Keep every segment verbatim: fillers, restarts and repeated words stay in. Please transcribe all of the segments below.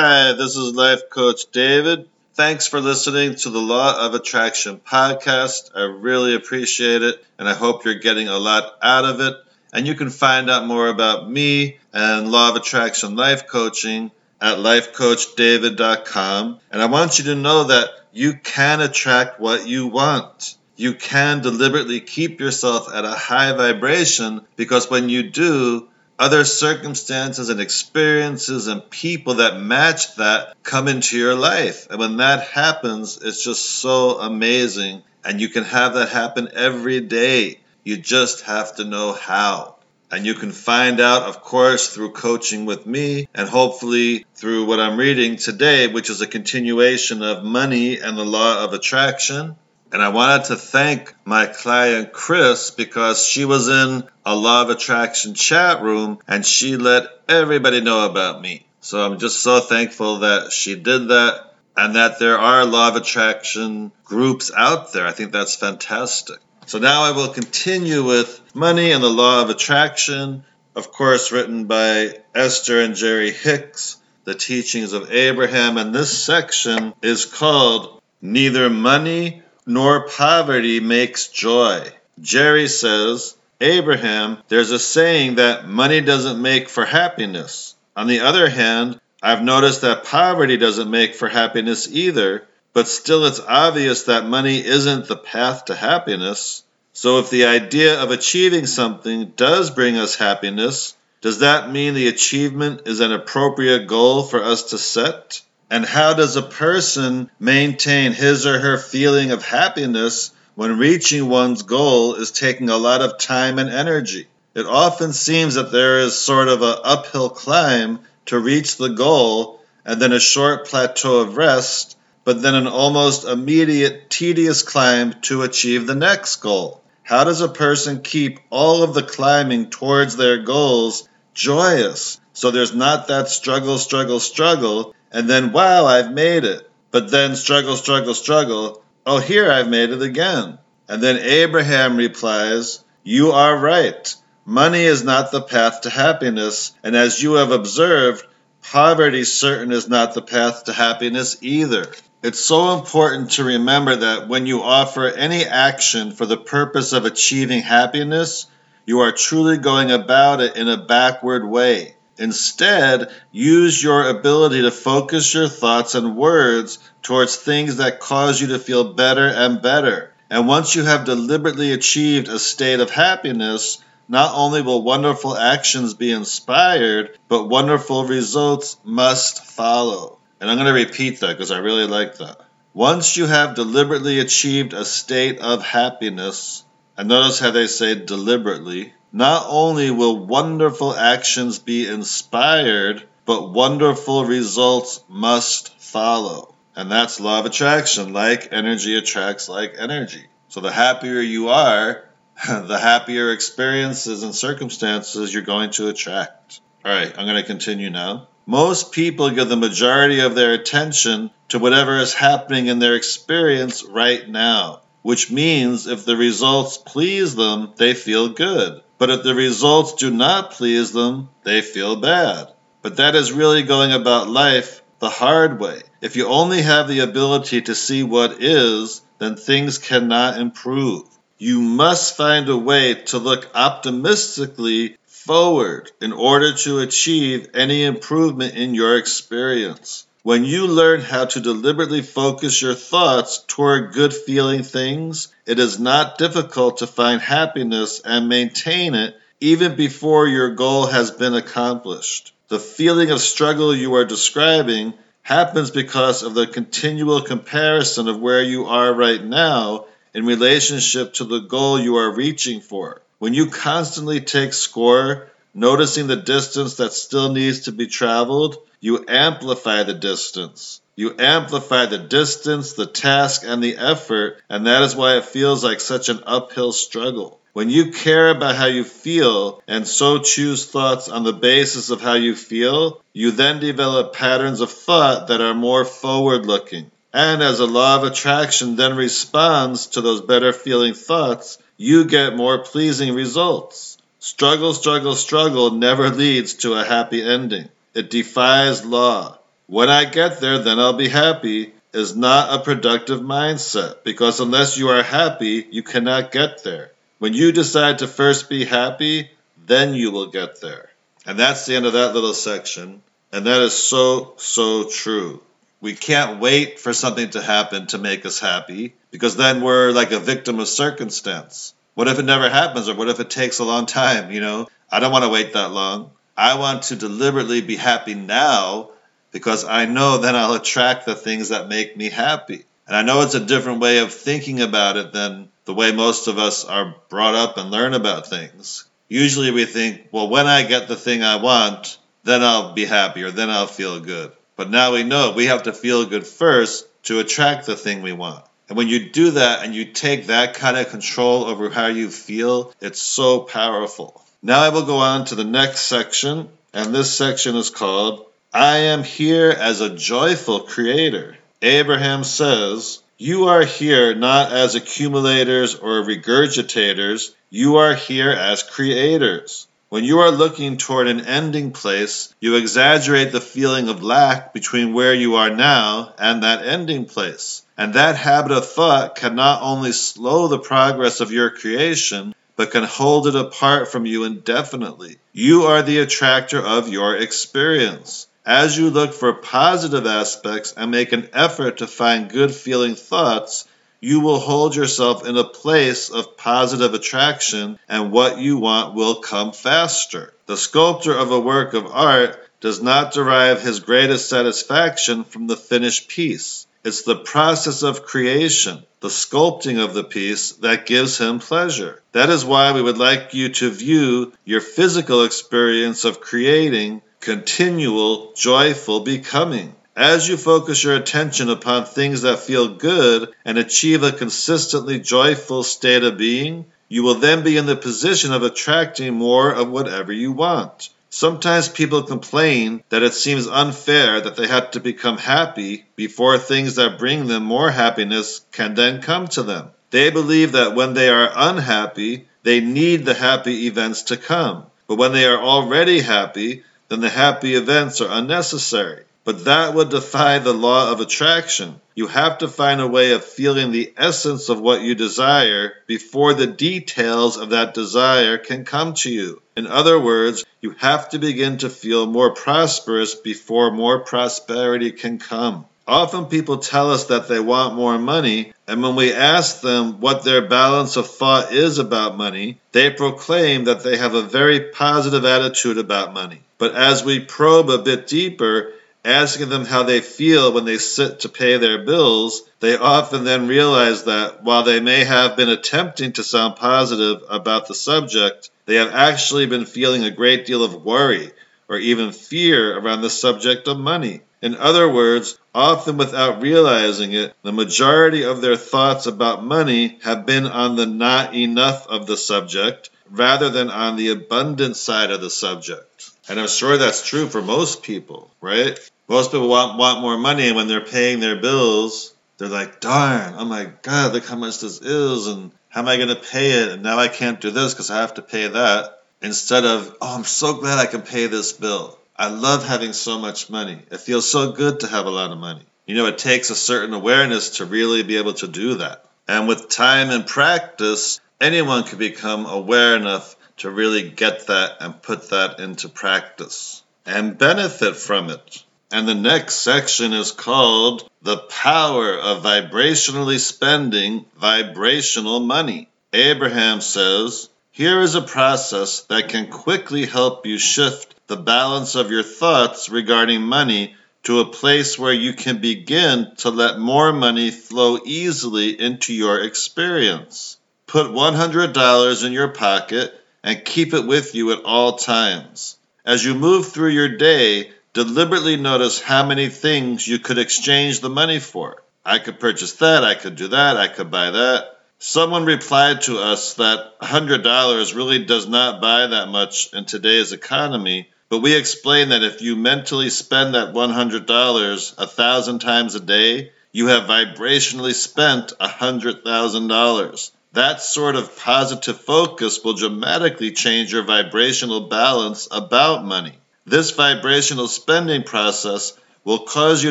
Hi, this is Life Coach David. Thanks for listening to the Law of Attraction podcast. I really appreciate it, and I hope you're getting a lot out of it. And you can find out more about me and Law of Attraction Life Coaching at life coach david dot com. And I want you to know that you can attract what you want. You can deliberately keep yourself at a high vibration, because when you do, other circumstances and experiences and people that match that come into your life. And when that happens, it's just so amazing. And you can have that happen every day. You just have to know how. And you can find out, of course, through coaching with me and hopefully through what I'm reading today, which is a continuation of Money and the Law of Attraction. And I wanted to thank my client, Chris, because she was in a Law of Attraction chat room and she let everybody know about me. So I'm just so thankful that she did that and that there are Law of Attraction groups out there. I think that's fantastic. So now I will continue with Money and the Law of Attraction, of course, written by Esther and Jerry Hicks, The Teachings of Abraham. And this section is called Neither Money Nor Poverty Makes Joy. Jerry says, Abraham, there's a saying that money doesn't make for happiness. On the other hand, I've noticed that poverty doesn't make for happiness either, but still it's obvious that money isn't the path to happiness. So if the idea of achieving something does bring us happiness, does that mean the achievement is an appropriate goal for us to set? And how does a person maintain his or her feeling of happiness when reaching one's goal is taking a lot of time and energy? It often seems that there is sort of an uphill climb to reach the goal and then a short plateau of rest, but then an almost immediate tedious climb to achieve the next goal. How does a person keep all of the climbing towards their goals joyous, so there's not that struggle, struggle, struggle, and then, wow, I've made it. But then struggle, struggle, struggle. Oh, here I've made it again. And then Abraham replies, you are right. Money is not the path to happiness. And as you have observed, poverty certain is not the path to happiness either. It's so important to remember that when you offer any action for the purpose of achieving happiness, you are truly going about it in a backward way. Instead, use your ability to focus your thoughts and words towards things that cause you to feel better and better. And once you have deliberately achieved a state of happiness, not only will wonderful actions be inspired, but wonderful results must follow. And I'm going to repeat that because I really like that. Once you have deliberately achieved a state of happiness, and notice how they say deliberately, not only will wonderful actions be inspired, but wonderful results must follow. And that's law of attraction. Like energy attracts like energy. So the happier you are, the happier experiences and circumstances you're going to attract. All right, I'm going to continue now. Most people give the majority of their attention to whatever is happening in their experience right now, which means if the results please them, they feel good. But if the results do not please them, they feel bad. But that is really going about life the hard way. If you only have the ability to see what is, then things cannot improve. You must find a way to look optimistically forward in order to achieve any improvement in your experience. When you learn how to deliberately focus your thoughts toward good-feeling things, it is not difficult to find happiness and maintain it even before your goal has been accomplished. The feeling of struggle you are describing happens because of the continual comparison of where you are right now in relationship to the goal you are reaching for. When you constantly take score, noticing the distance that still needs to be traveled, you amplify the distance. You amplify the distance, the task, and the effort, and that is why it feels like such an uphill struggle. When you care about how you feel and so choose thoughts on the basis of how you feel, you then develop patterns of thought that are more forward-looking. And as the law of attraction then responds to those better-feeling thoughts, you get more pleasing results. Struggle, struggle, struggle never leads to a happy ending. It defies law. when I get there, then I'll be happy, is not a productive mindset, because unless you are happy, you cannot get there. When you decide to first be happy, then you will get there. And that's the end of that little section. And that is so, so true. We can't wait for something to happen to make us happy, because then we're like a victim of circumstance. What if it never happens, or what if it takes a long time, you know? I don't want to wait that long. I want to deliberately be happy now, because I know then I'll attract the things that make me happy. And I know it's a different way of thinking about it than the way most of us are brought up and learn about things. Usually we think, well, when I get the thing I want, then I'll be happy, or then I'll feel good. But now we know we have to feel good first to attract the thing we want. And when you do that and you take that kind of control over how you feel, it's so powerful. Now I will go on to the next section, and this section is called, I am here as a joyful creator. Abraham says, you are here not as accumulators or regurgitators, you are here as creators. When you are looking toward an ending place, you exaggerate the feeling of lack between where you are now and that ending place. And that habit of thought can not only slow the progress of your creation, but can hold it apart from you indefinitely. You are the attractor of your experience. As you look for positive aspects and make an effort to find good-feeling thoughts, you will hold yourself in a place of positive attraction, and what you want will come faster. The sculptor of a work of art does not derive his greatest satisfaction from the finished piece. It's the process of creation, the sculpting of the piece, that gives him pleasure. That is why we would like you to view your physical experience of creating continual, joyful becoming. As you focus your attention upon things that feel good and achieve a consistently joyful state of being, you will then be in the position of attracting more of whatever you want. Sometimes people complain that it seems unfair that they have to become happy before things that bring them more happiness can then come to them. They believe that when they are unhappy, they need the happy events to come. But when they are already happy, then the happy events are unnecessary. But that would defy the law of attraction. You have to find a way of feeling the essence of what you desire before the details of that desire can come to you. In other words, you have to begin to feel more prosperous before more prosperity can come. Often people tell us that they want more money, and when we ask them what their balance of thought is about money, they proclaim that they have a very positive attitude about money. But as we probe a bit deeper, asking them how they feel when they sit to pay their bills, they often then realize that while they may have been attempting to sound positive about the subject, they have actually been feeling a great deal of worry or even fear around the subject of money. In other words, often without realizing it, the majority of their thoughts about money have been on the not enough of the subject rather than on the abundant side of the subject. And I'm sure that's true for most people, right? Most people want, want more money, and when they're paying their bills, they're like, darn, oh my God, look how much this is, and how am I going to pay it? And now I can't do this because I have to pay that. Instead of, oh, I'm so glad I can pay this bill. I love having so much money. It feels so good to have a lot of money. You know, it takes a certain awareness to really be able to do that. And with time and practice, anyone can become aware enough to really get that and put that into practice and benefit from it. And the next section is called The Power of Vibrationally Spending Vibrational Money. Abraham says, here is a process that can quickly help you shift the balance of your thoughts regarding money to a place where you can begin to let more money flow easily into your experience. Put one hundred dollars in your pocket and keep it with you at all times. As you move through your day, deliberately notice how many things you could exchange the money for. I could purchase that, I could do that, I could buy that. Someone replied to us that one hundred dollars really does not buy that much in today's economy, but we explained that if you mentally spend that one hundred dollars a thousand times a day, you have vibrationally spent one hundred thousand dollars. That sort of positive focus will dramatically change your vibrational balance about money. This vibrational spending process will cause you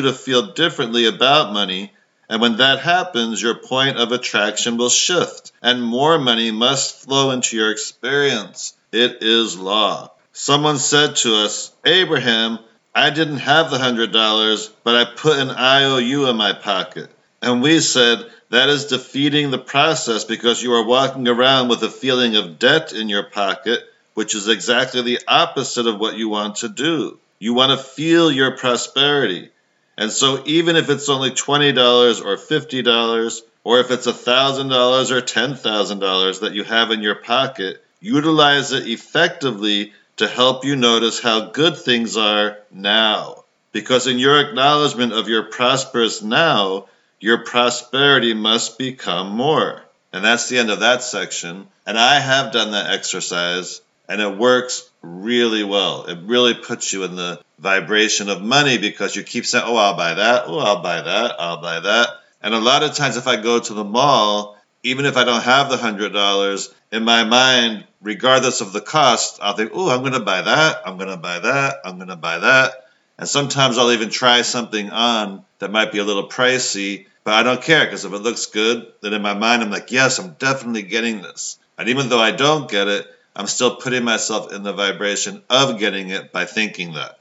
to feel differently about money, and when that happens, your point of attraction will shift, and more money must flow into your experience. It is law. Someone said to us, Abraham, I didn't have the hundred dollars, but I put an I O U in my pocket. And we said, that is defeating the process because you are walking around with a feeling of debt in your pocket, which is exactly the opposite of what you want to do. You want to feel your prosperity. And so even if it's only twenty dollars or fifty dollars, or if it's one thousand dollars or ten thousand dollars that you have in your pocket, utilize it effectively to help you notice how good things are now. Because in your acknowledgement of your prosperous now, your prosperity must become more. And that's the end of that section. And I have done that exercise, and it works really well. It really puts you in the vibration of money because you keep saying, oh, I'll buy that, oh, I'll buy that, I'll buy that. And a lot of times if I go to the mall, even if I don't have the one hundred dollars, in my mind, regardless of the cost, I'll think, oh, I'm going to buy that, I'm going to buy that, I'm going to buy that. And sometimes I'll even try something on that might be a little pricey, but I don't care because if it looks good, then in my mind I'm like, yes, I'm definitely getting this. And even though I don't get it, I'm still putting myself in the vibration of getting it by thinking that.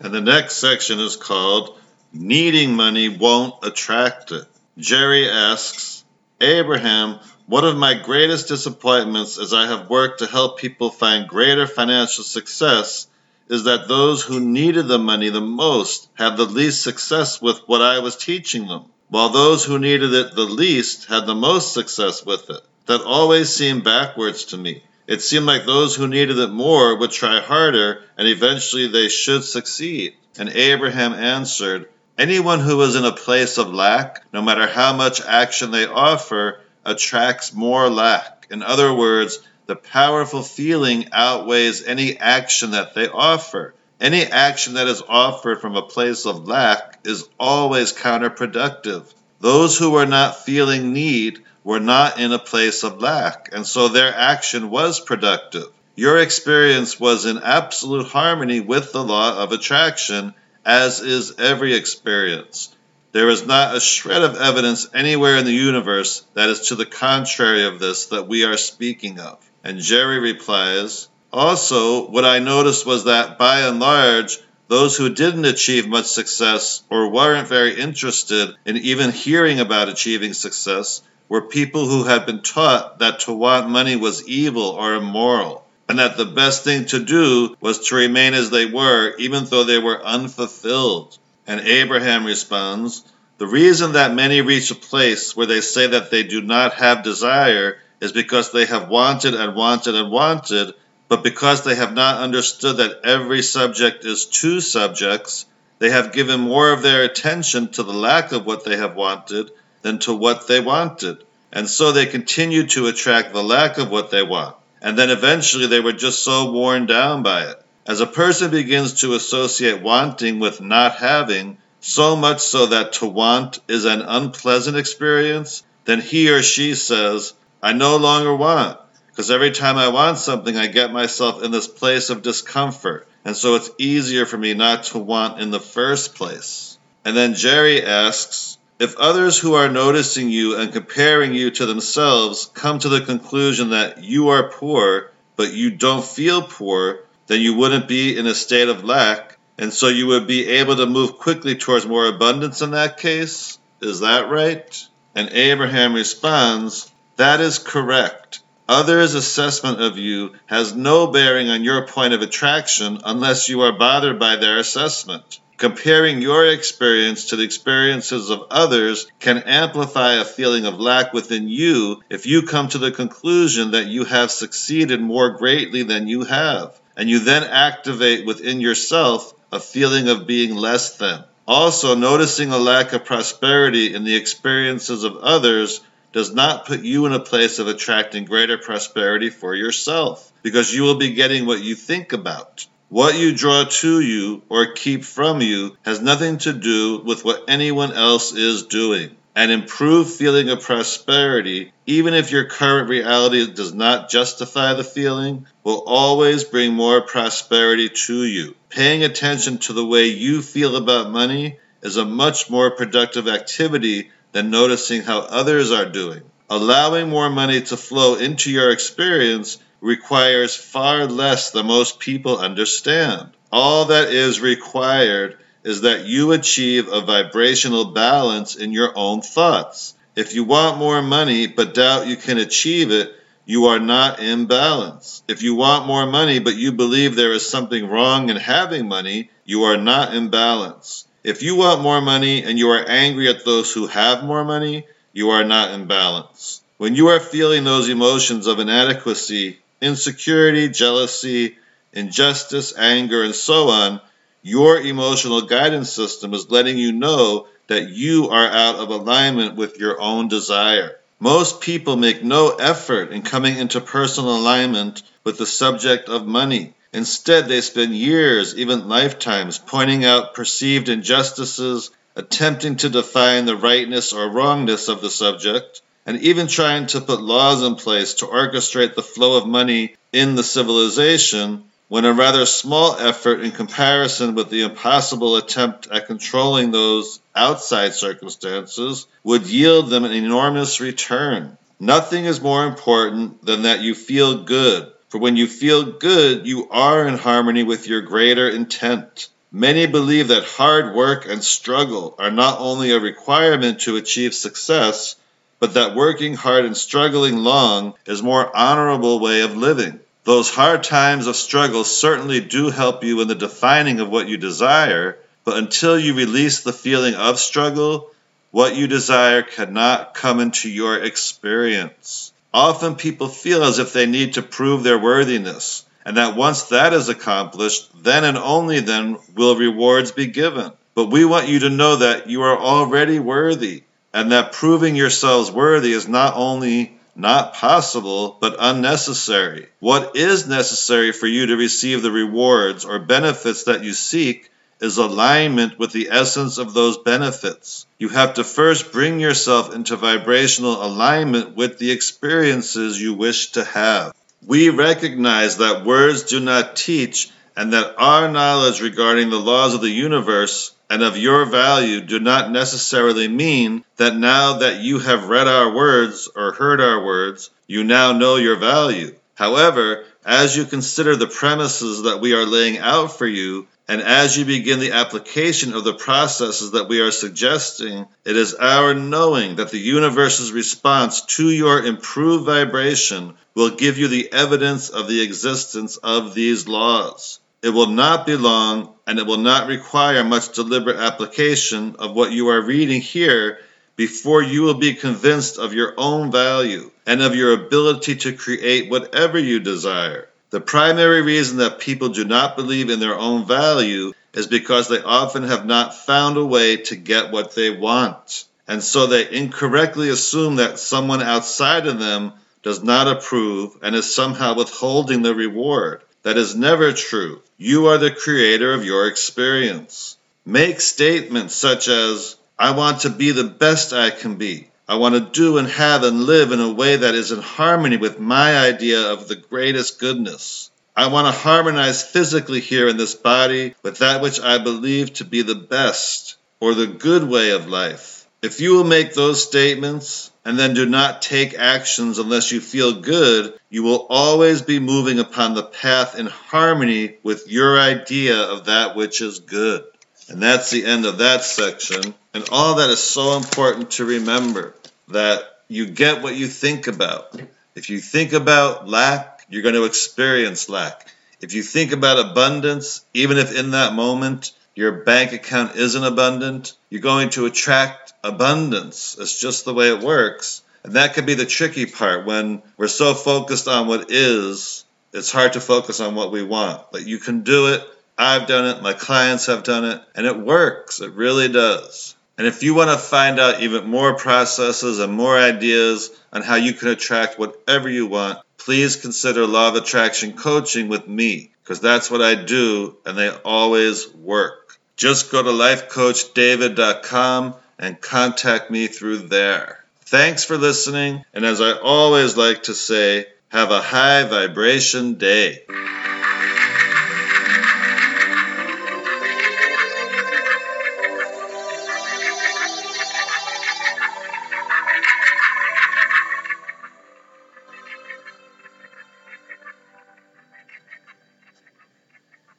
And the next section is called Needing Money Won't Attract It. Jerry asks, Abraham, one of my greatest disappointments as I have worked to help people find greater financial success is that those who needed the money the most had the least success with what I was teaching them, while those who needed it the least had the most success with it. That always seemed backwards to me. It seemed like those who needed it more would try harder, and eventually they should succeed. And Abraham answered, anyone who is in a place of lack, no matter how much action they offer, attracts more lack. In other words, the powerful feeling outweighs any action that they offer. Any action that is offered from a place of lack is always counterproductive. Those who were not feeling need were not in a place of lack, and so their action was productive. Your experience was in absolute harmony with the law of attraction, as is every experience. There is not a shred of evidence anywhere in the universe that is to the contrary of this that we are speaking of. And Jerry replies, also, what I noticed was that, by and large, those who didn't achieve much success or weren't very interested in even hearing about achieving success were people who had been taught that to want money was evil or immoral, and that the best thing to do was to remain as they were, even though they were unfulfilled. And Abraham responds, the reason that many reach a place where they say that they do not have desire is because they have wanted and wanted and wanted, but because they have not understood that every subject is two subjects, they have given more of their attention to the lack of what they have wanted than to what they wanted. And so they continue to attract the lack of what they want. And then eventually they were just so worn down by it. As a person begins to associate wanting with not having, so much so that to want is an unpleasant experience, then he or she says, I no longer want, because every time I want something, I get myself in this place of discomfort, and so it's easier for me not to want in the first place. And then Jerry asks, if others who are noticing you and comparing you to themselves come to the conclusion that you are poor, but you don't feel poor, then you wouldn't be in a state of lack, and so you would be able to move quickly towards more abundance in that case? Is that right? And Abraham responds, that is correct. Others' assessment of you has no bearing on your point of attraction unless you are bothered by their assessment. Comparing your experience to the experiences of others can amplify a feeling of lack within you if you come to the conclusion that you have succeeded more greatly than you have, and you then activate within yourself a feeling of being less than. Also, noticing a lack of prosperity in the experiences of others does not put you in a place of attracting greater prosperity for yourself, because you will be getting what you think about. What you draw to you or keep from you has nothing to do with what anyone else is doing. an improved feeling of prosperity, even if your current reality does not justify the feeling, will always bring more prosperity to you. Paying attention to the way you feel about money is a much more productive activity than noticing how others are doing. Allowing more money to flow into your experience requires far less than most people understand. All that is required is that you achieve a vibrational balance in your own thoughts. If you want more money but doubt you can achieve it, you are not in balance. If you want more money but you believe there is something wrong in having money, you are not in balance. If you want more money and you are angry at those who have more money, you are not in balance. When you are feeling those emotions of inadequacy, insecurity, jealousy, injustice, anger, and so on, your emotional guidance system is letting you know that you are out of alignment with your own desire. Most people make no effort in coming into personal alignment with the subject of money. Instead, they spend years, even lifetimes, pointing out perceived injustices, attempting to define the rightness or wrongness of the subject, and even trying to put laws in place to orchestrate the flow of money in the civilization, when a rather small effort in comparison with the impossible attempt at controlling those outside circumstances would yield them an enormous return. Nothing is more important than that you feel good, for when you feel good, you are in harmony with your greater intent. Many believe that hard work and struggle are not only a requirement to achieve success, but that working hard and struggling long is a more honorable way of living. Those hard times of struggle certainly do help you in the defining of what you desire, but until you release the feeling of struggle, what you desire cannot come into your experience. Often people feel as if they need to prove their worthiness, and that once that is accomplished, then and only then will rewards be given. But we want you to know that you are already worthy, and that proving yourselves worthy is not only not possible, but unnecessary. What is necessary for you to receive the rewards or benefits that you seek is alignment with the essence of those benefits. You have to first bring yourself into vibrational alignment with the experiences you wish to have. We recognize that words do not teach, and that our knowledge regarding the laws of the universe and of your value do not necessarily mean that now that you have read our words or heard our words, you now know your value. However, as you consider the premises that we are laying out for you, and as you begin the application of the processes that we are suggesting, it is our knowing that the universe's response to your improved vibration will give you the evidence of the existence of these laws. It will not be long, and it will not require much deliberate application of what you are reading here before you will be convinced of your own value and of your ability to create whatever you desire. The primary reason that people do not believe in their own value is because they often have not found a way to get what they want, and so they incorrectly assume that someone outside of them does not approve and is somehow withholding the reward. That is never true. You are the creator of your experience. Make statements such as, I want to be the best I can be. I want to do and have and live in a way that is in harmony with my idea of the greatest goodness. I want to harmonize physically here in this body with that which I believe to be the best or the good way of life. If you will make those statements and then do not take actions unless you feel good, you will always be moving upon the path in harmony with your idea of that which is good. And that's the end of that section. And all that is so important to remember, that you get what you think about. If you think about lack, you're going to experience lack. If you think about abundance, even if in that moment your bank account isn't abundant, you're going to attract abundance. It's just the way it works. And that could be the tricky part. When we're so focused on what is, it's hard to focus on what we want. But you can do it. I've done it. My clients have done it. And it works. It really does. And if you want to find out even more processes and more ideas on how you can attract whatever you want, please consider Law of Attraction Coaching with me, because that's what I do, and they always work. Just go to life coach david dot com and contact me through there. Thanks for listening, and as I always like to say, have a high vibration day.